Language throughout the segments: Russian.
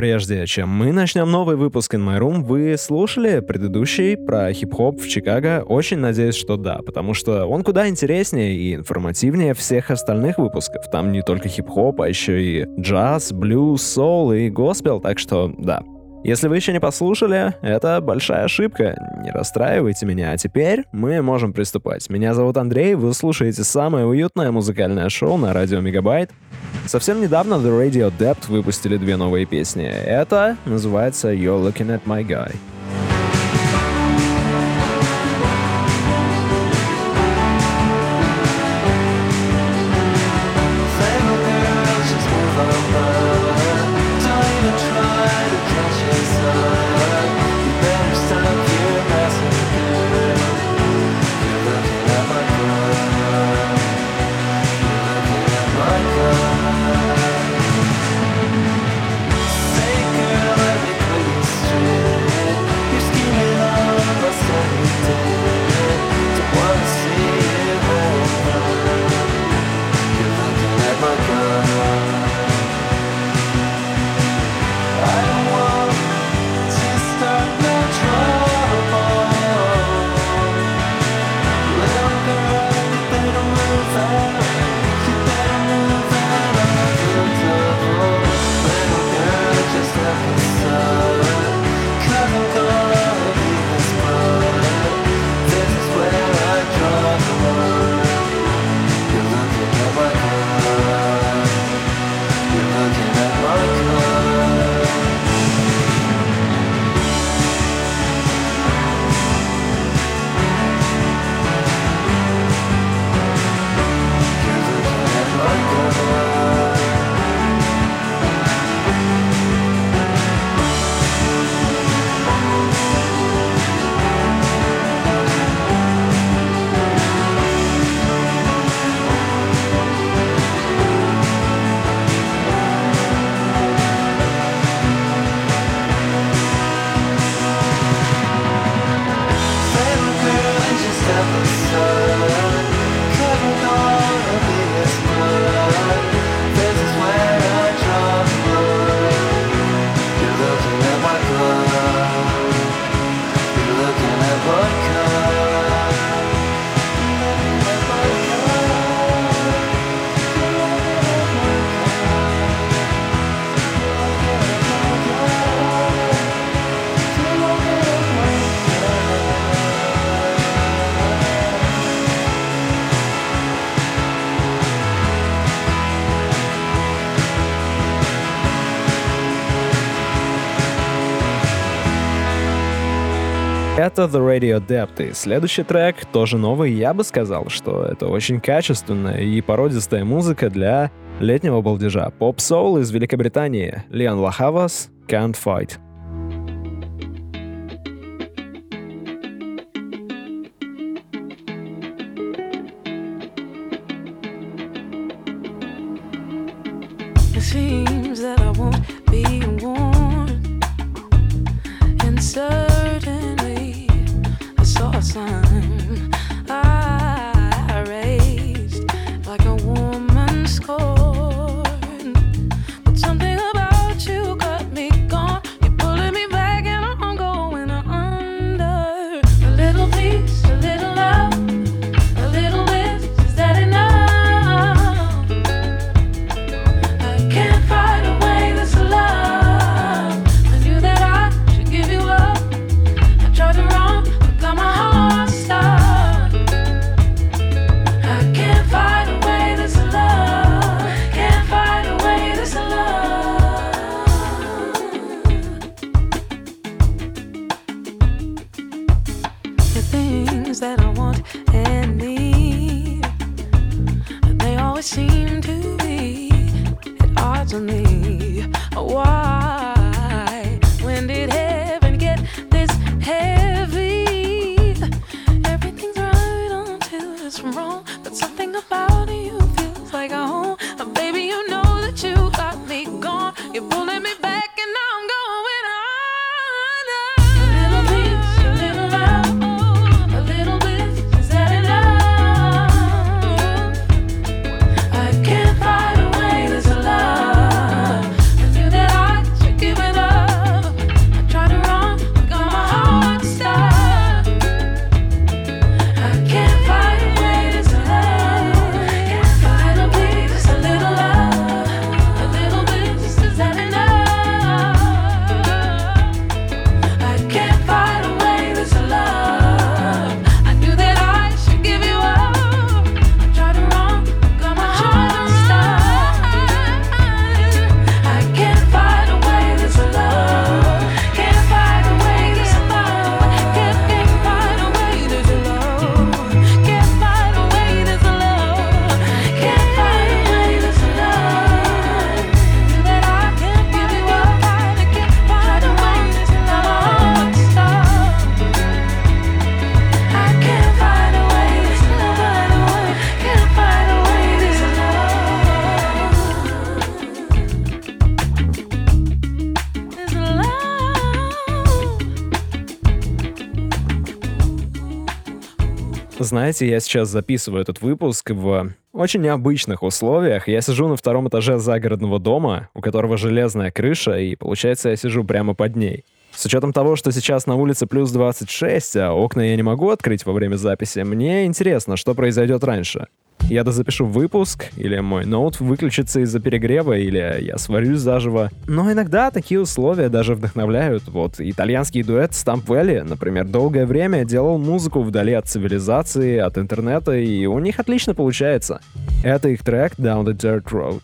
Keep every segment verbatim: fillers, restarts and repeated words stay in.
Прежде чем мы начнем новый выпуск In My Room, вы слушали предыдущий про хип-хоп в Чикаго? Очень надеюсь, что да, потому что он куда интереснее и информативнее всех остальных выпусков. Там не только хип-хоп, а еще и джаз, блюз, соул и госпел, так что да. Если вы еще не послушали, это большая ошибка. Не расстраивайте меня. А теперь мы можем приступать. Меня зовут Андрей, вы слушаете самое уютное музыкальное шоу на радио Мегабайт. Совсем недавно The Radio Dept выпустили две новые песни. Это называется You're Looking At My Guy. Это The Radio Dept, и следующий трек тоже новый. Я бы сказал, что это очень качественная и породистая музыка для летнего балдежа. Поп-соул из Великобритании. Леон Лахаваз, Can't Fight. Can't fight away this love. I knew that I should give you up. Знаете, я сейчас записываю этот выпуск в очень необычных условиях. Я сижу на втором этаже загородного дома, у которого железная крыша, и получается, я сижу прямо под ней. С учетом того, что сейчас на улице плюс двадцать шесть, а окна я не могу открыть во время записи, мне интересно, что произойдет раньше. Я дозапишу выпуск, или мой ноут выключится из-за перегрева, или я сварюсь заживо. Но иногда такие условия даже вдохновляют. Вот итальянский дуэт Stump Valley, например, долгое время делал музыку вдали от цивилизации, от интернета, и у них отлично получается. Это их трек Down the Dirt Road.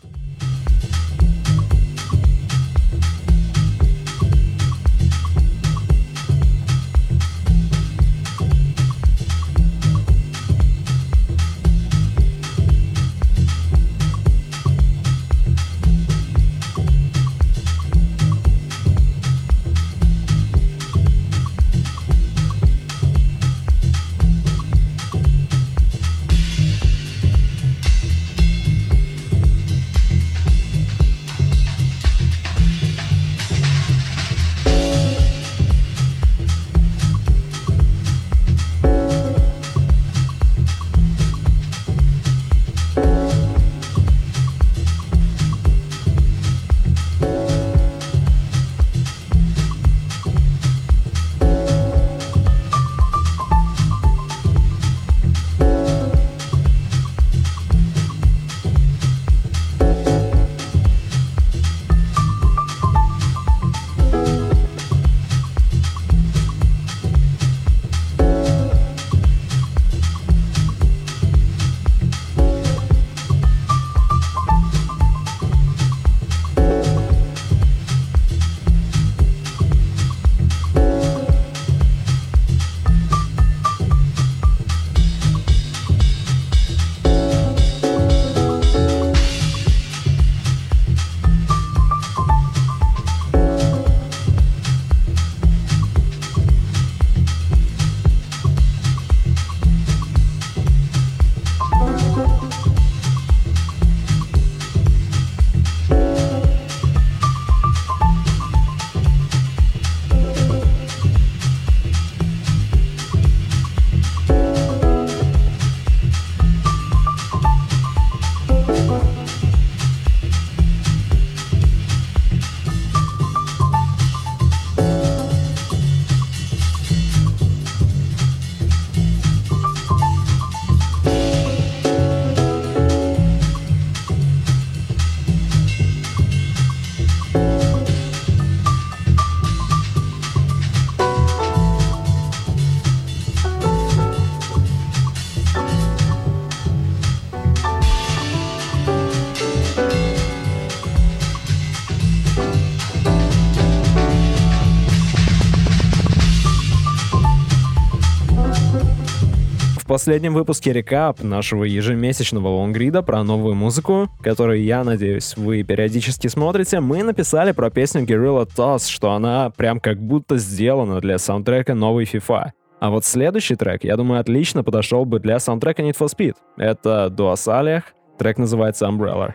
В последнем выпуске «Рекап» нашего ежемесячного лонгрида про новую музыку, которую, я надеюсь, вы периодически смотрите, мы написали про песню Guerrilla Toss, что она прям как будто сделана для саундтрека новой FIFA. А вот следующий трек, я думаю, отлично подошел бы для саундтрека Need for Speed. Это Dua Saleh, трек называется Umbrella.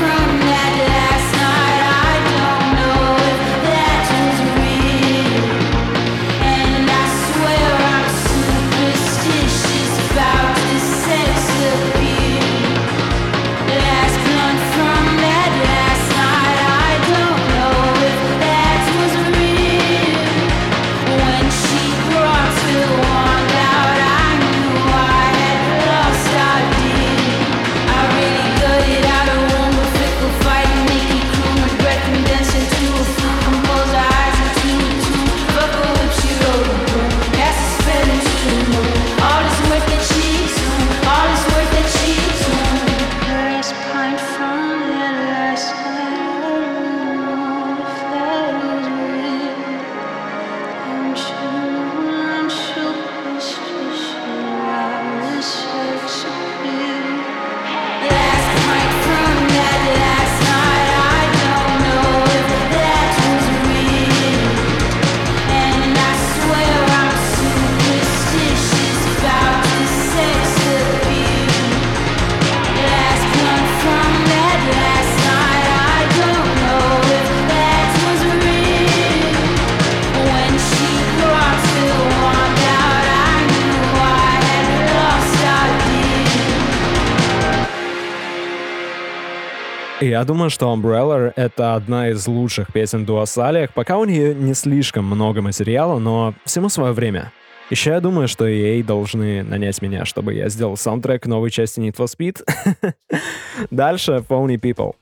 From that last night, I don't know if that was real. И я думаю, что Umbrella — это одна из лучших песен Dua Saleh, пока у нее не слишком много материала, но всему свое время. Еще я думаю, что и эй должны нанять меня, чтобы я сделал саундтрек новой части Need for Speed. Дальше Funny People.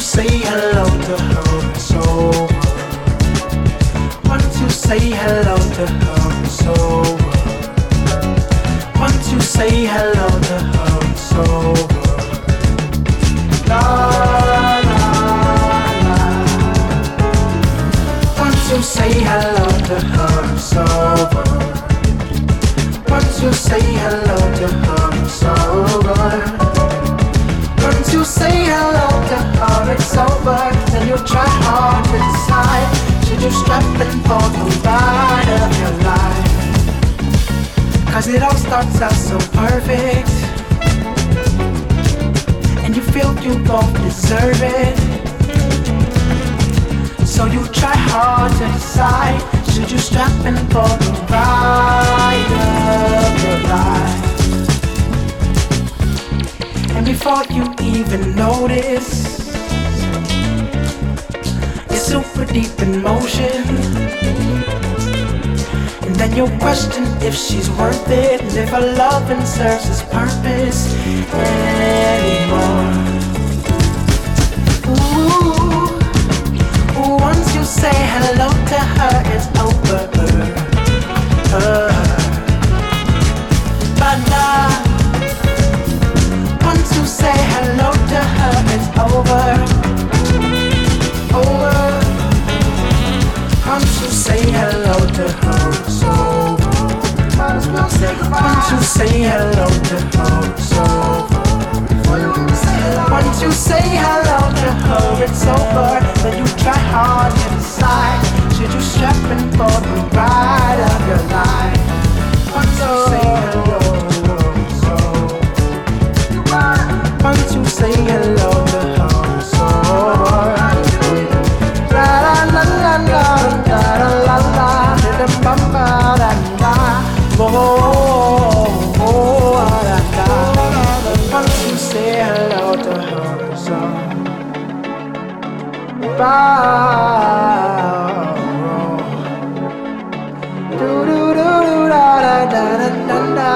Say hello to her soul. Want to say hello to her soul. Want to say hello to her soul. La la la. Want to say hello to her soul. Want to say hello to her soul. Once you say hello to her, it's over. Then you'll try hard to decide. Should you strap in for the ride of your life? Cause it all starts out so perfect, and you feel you both deserve it. So you try hard to decide. Should you strap in for the ride of your life? And before you even notice, it's super deep in motion. And then you'll question if she's worth it, and if her loving serves its purpose anymore. Ooh, once you say hello to her, it's over. Bye-bye. Once you say hello to her, it's over, over. Once you say hello to her, it's over. Once you say hello to her, it's over. Once you say hello to her, it's over. Then you try hard to decide. Should you strap in for the ride of your life? Once you say hello to her. Once you say hello to her soul. La la la la la la la la la la la la. Oh, once you say hello to her soul. Bow. Do do do do da da da da da da.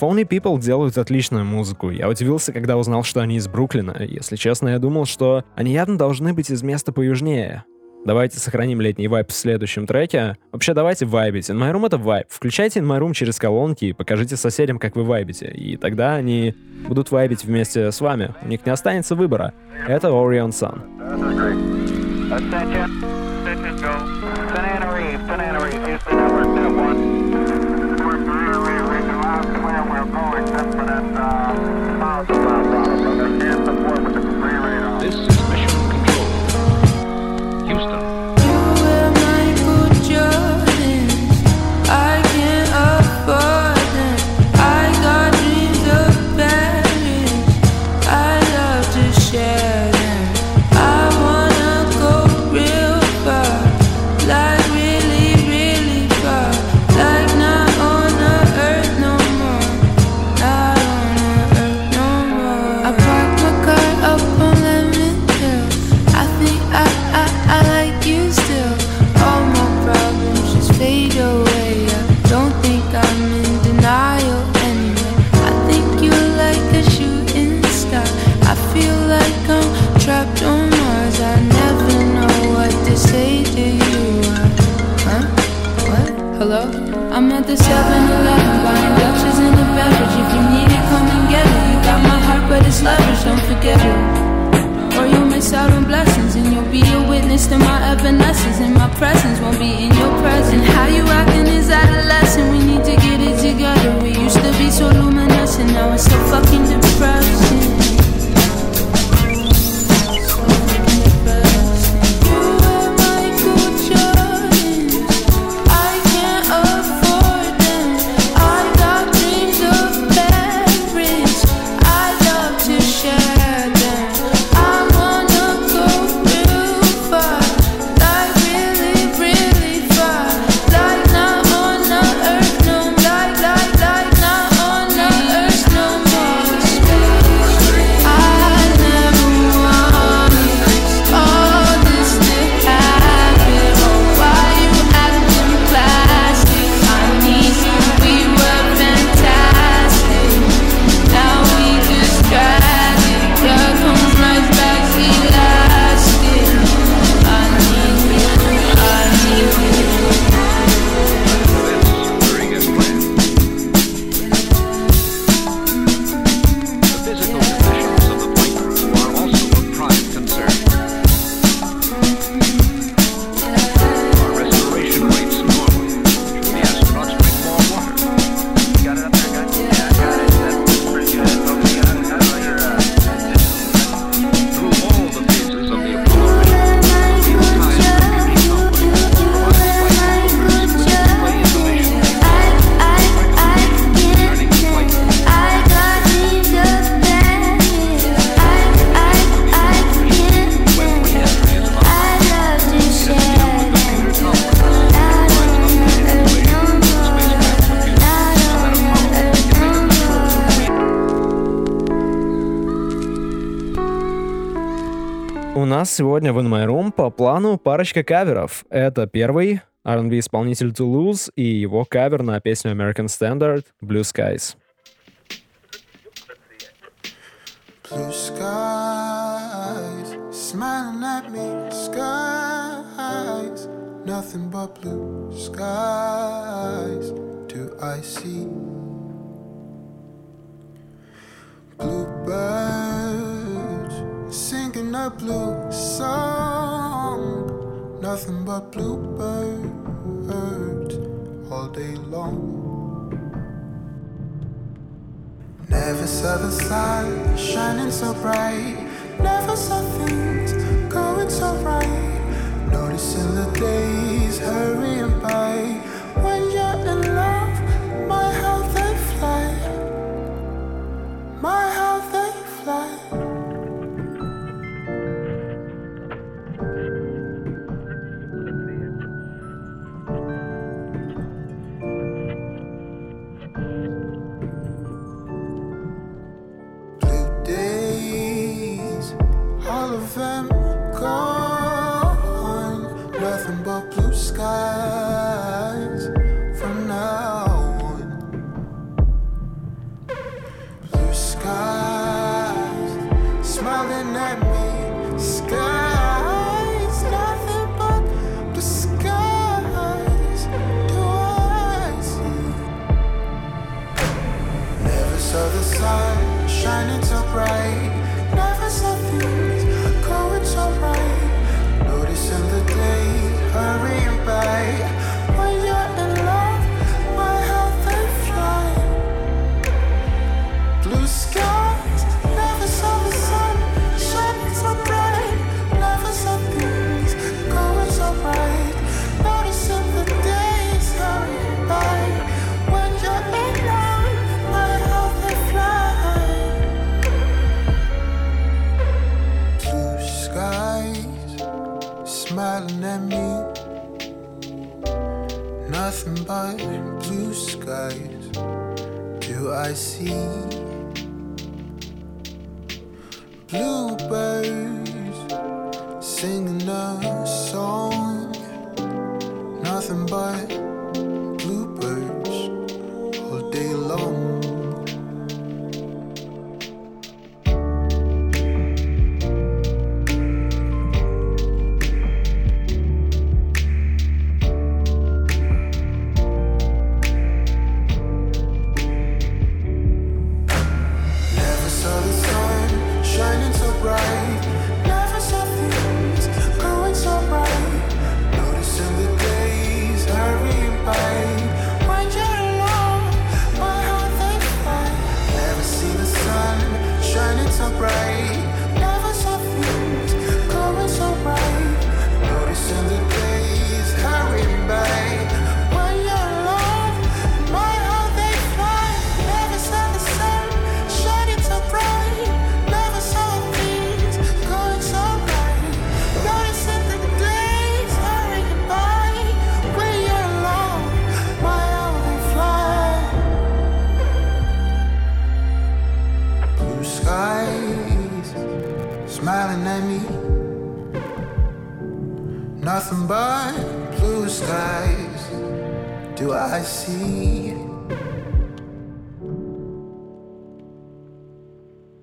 Funny People делают отличную музыку. Я удивился, когда узнал, что они из Бруклина. Если честно, я думал, что они явно должны быть из места поюжнее. Давайте сохраним летний вайб в следующем треке. Вообще, давайте вайбить. In My Room — это вайб. Включайте In My Room через колонки и покажите соседям, как вы вайбите. И тогда они будут вайбить вместе с вами. У них не останется выбора. Это Orion Sun. This is Mission Control. Houston. Сегодня в In My Room по плану парочка каверов. Это первый ар энд би-исполнитель Toulouse и его кавер на песню American Standard Blue Skies. Blue skies, smiling at me, skies, nothing but blue skies do I see. Bluebirds singing a blue song, nothing but bluebirds all day long. Never saw the sun shining so bright, never saw things going so right, noticing the days hurrying by. When you're in love, my how they fly, my how they fly. Them gone, nothing but blue skies. Nothing but blue skies do I see. Bluebirds singing a song. Nothing but bluebirds all day long.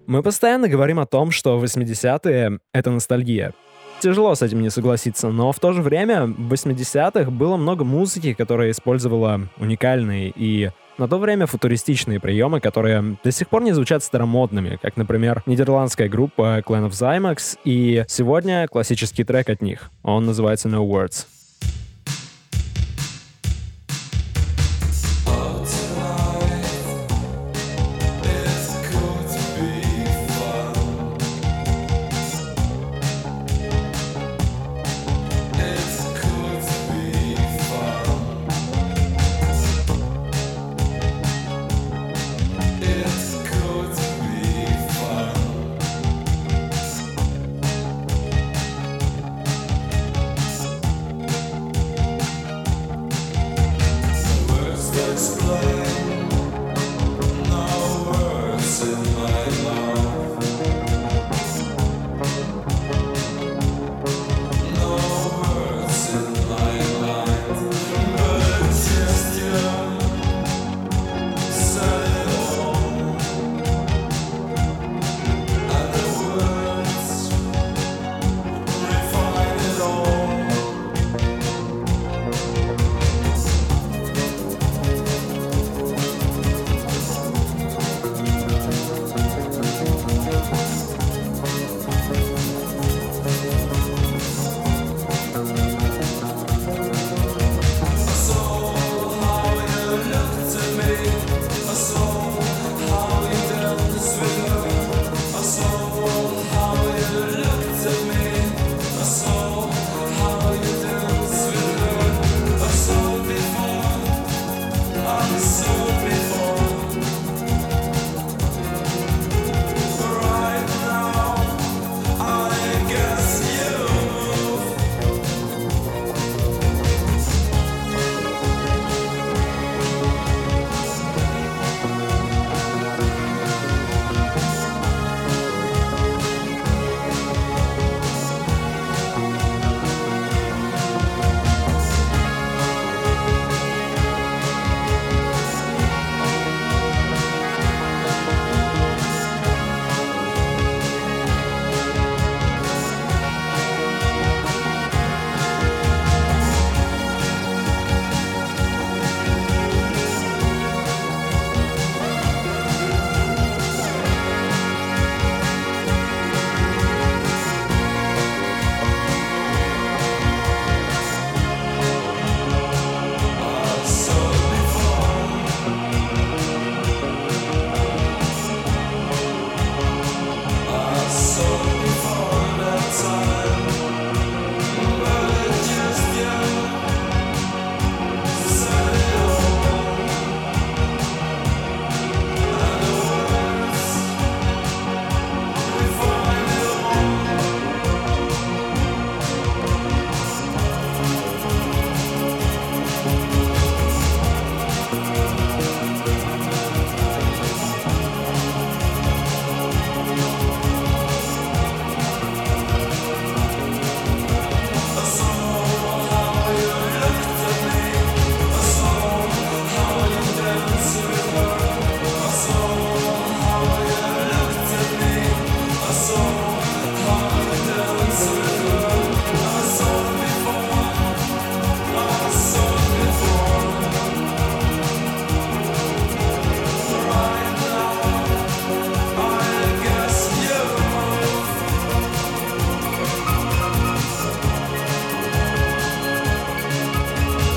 Мы постоянно говорим о том, что восьмидесятые — это ностальгия. Тяжело с этим не согласиться, но в то же время в восьмидесятых было много музыки, которая использовала уникальные и на то время футуристичные приемы, которые до сих пор не звучат старомодными, как, например, нидерландская группа Clan of Xymox, и сегодня классический трек от них. Он называется No Words.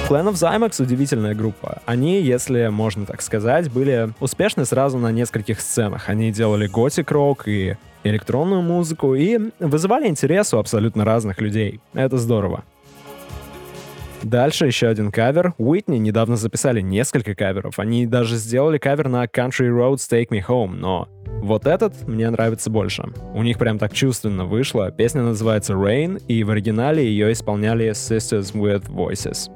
Clan of Xymox — удивительная группа. Они, если можно так сказать, были успешны сразу на нескольких сценах. Они делали готик-рок и электронную музыку и вызывали интерес у абсолютно разных людей. Это здорово. Дальше еще один кавер. Уитни недавно записали несколько каверов. Они даже сделали кавер на Country Roads Take Me Home, но вот этот мне нравится больше. У них прям так чувственно вышло. Песня называется Rain, и в оригинале ее исполняли Sisters with Voices.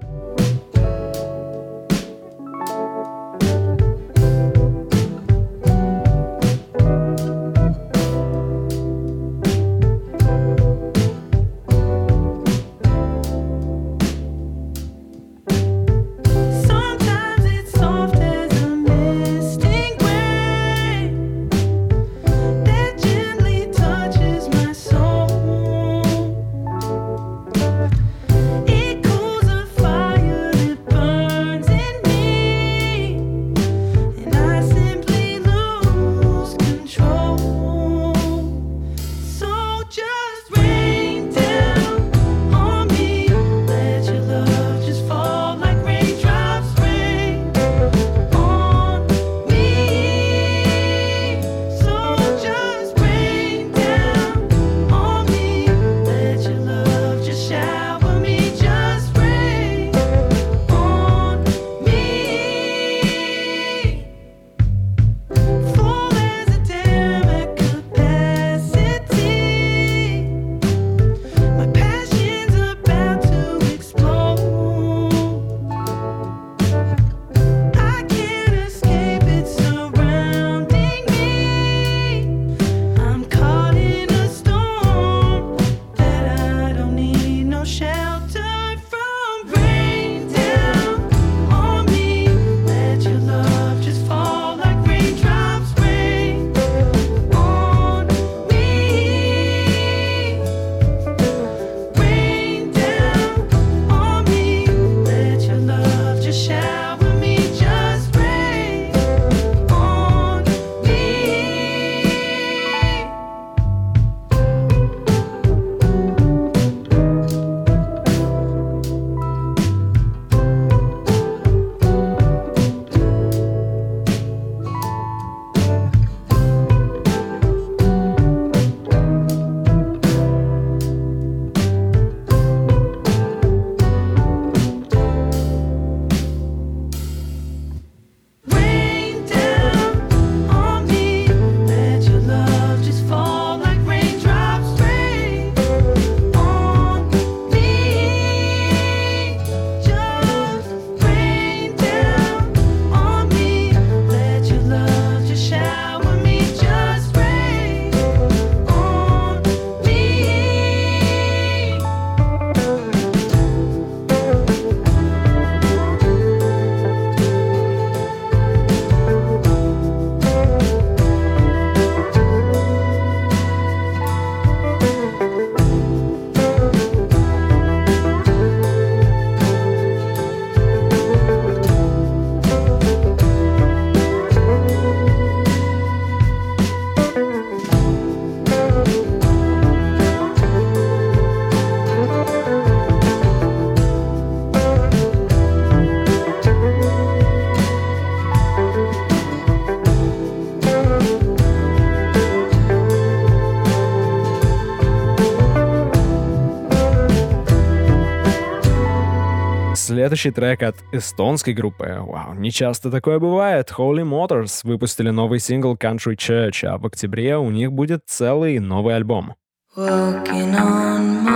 Следующий трек от эстонской группы. Вау, не часто такое бывает. Holy Motors выпустили новый сингл Country Church, а в октябре у них будет целый новый альбом. Open on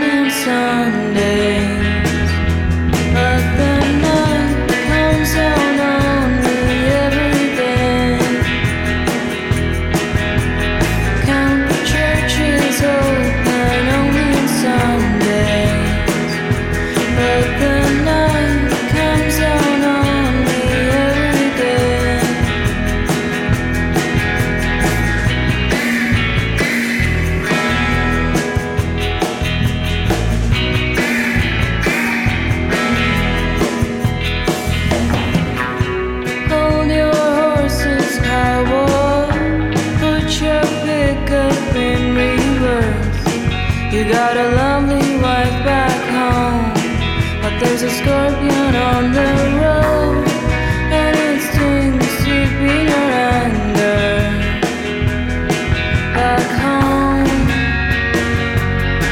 them Sundays, but the night comes on only every day. Count the churches open on them Sundays, but the night comes on only every day. You got a lovely wife back home, but there's a scorpion on the road, and it's doing the sweeping under. Back home,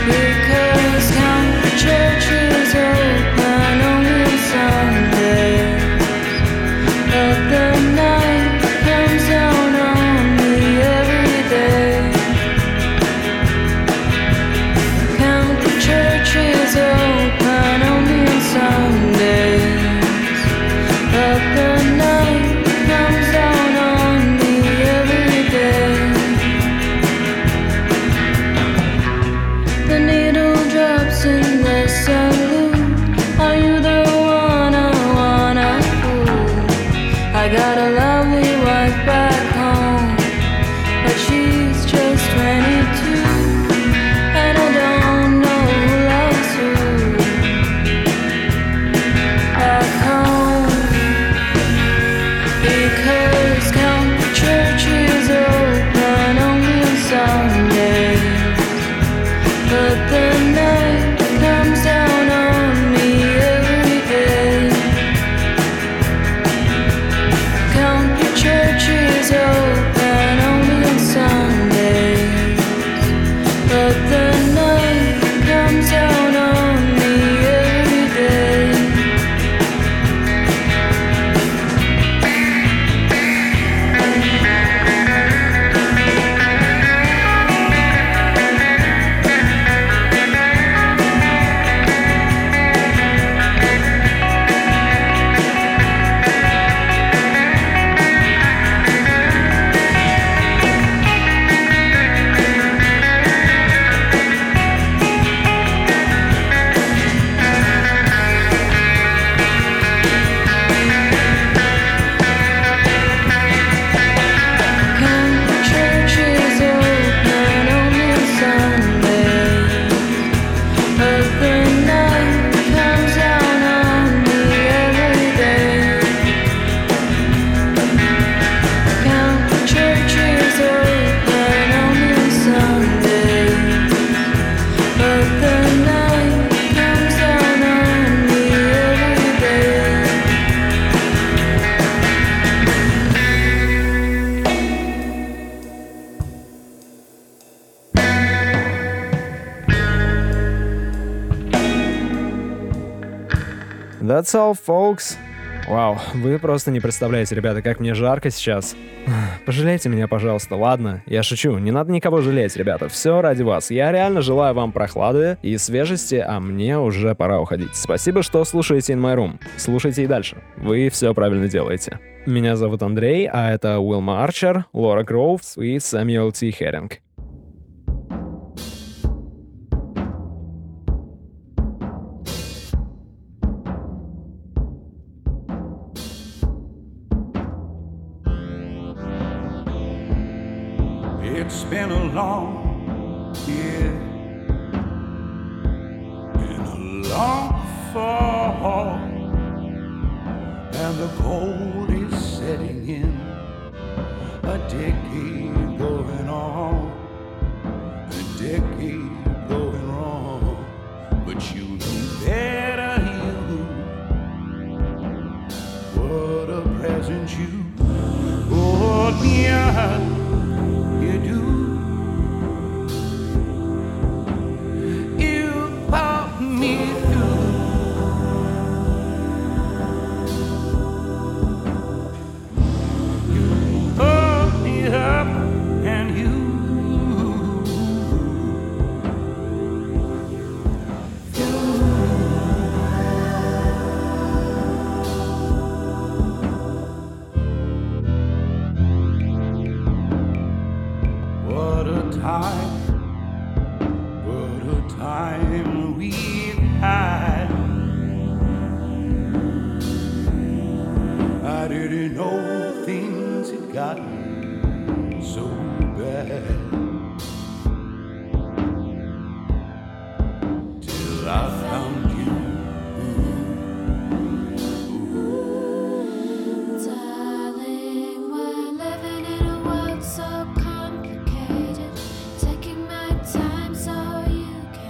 because Country Church is open only Sunday, but the night comes down on me every day. Country Church is open only on Sundays, but the night comes down on me every day. The needle drops in the saloon. Are you the one I wanna fool? I got a lovely wife back home, but she's just twenty-two, and I don't know who loves who. Back home, because Country Church is open only on Sundays, but the night comes down on me every day. Country Church is open only on Sundays, but the night comes down on me every day. Country Church is open only on Sundays, but the night comes down on me every day. Country Church is open only on Sundays, but the night comes down on me every day. That's all, folks. Вау, вы просто не представляете, ребята, как мне жарко сейчас. Пожалейте меня, пожалуйста, ладно? Я шучу, не надо никого жалеть, ребята, все ради вас. Я реально желаю вам прохлады и свежести, а мне уже пора уходить. Спасибо, что слушаете In My Room. Слушайте и дальше. Вы все правильно делаете. Меня зовут Андрей, а это Уилма Арчер, Лора Гроувс и Сэмюэл Ти Херинг. It's been a long year, been a long fall, and the cold is setting in, a decade going on, a decade going wrong, but you know better here, what a present you brought me out. You do. You brought me through. You pulled me up and you time, what a time we've had. I didn't know things had gotten so bad, till I found Darling, we're living in a world so complicated, taking my time so you can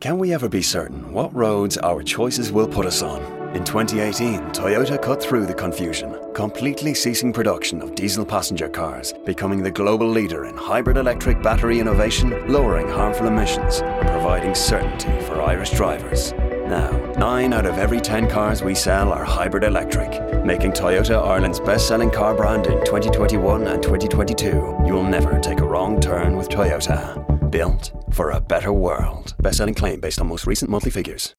Can we ever be certain what roads our choices will put us on? In twenty eighteen, Toyota cut through the confusion, completely ceasing production of diesel passenger cars, becoming the global leader in hybrid electric battery innovation, lowering harmful emissions, and providing certainty for Irish drivers. Now, nine out of every ten cars we sell are hybrid electric, making Toyota Ireland's best-selling car brand in twenty twenty-one and twenty twenty-two. You'll never take a wrong turn with Toyota. Built for a better world. Best-selling claim based on most recent monthly figures.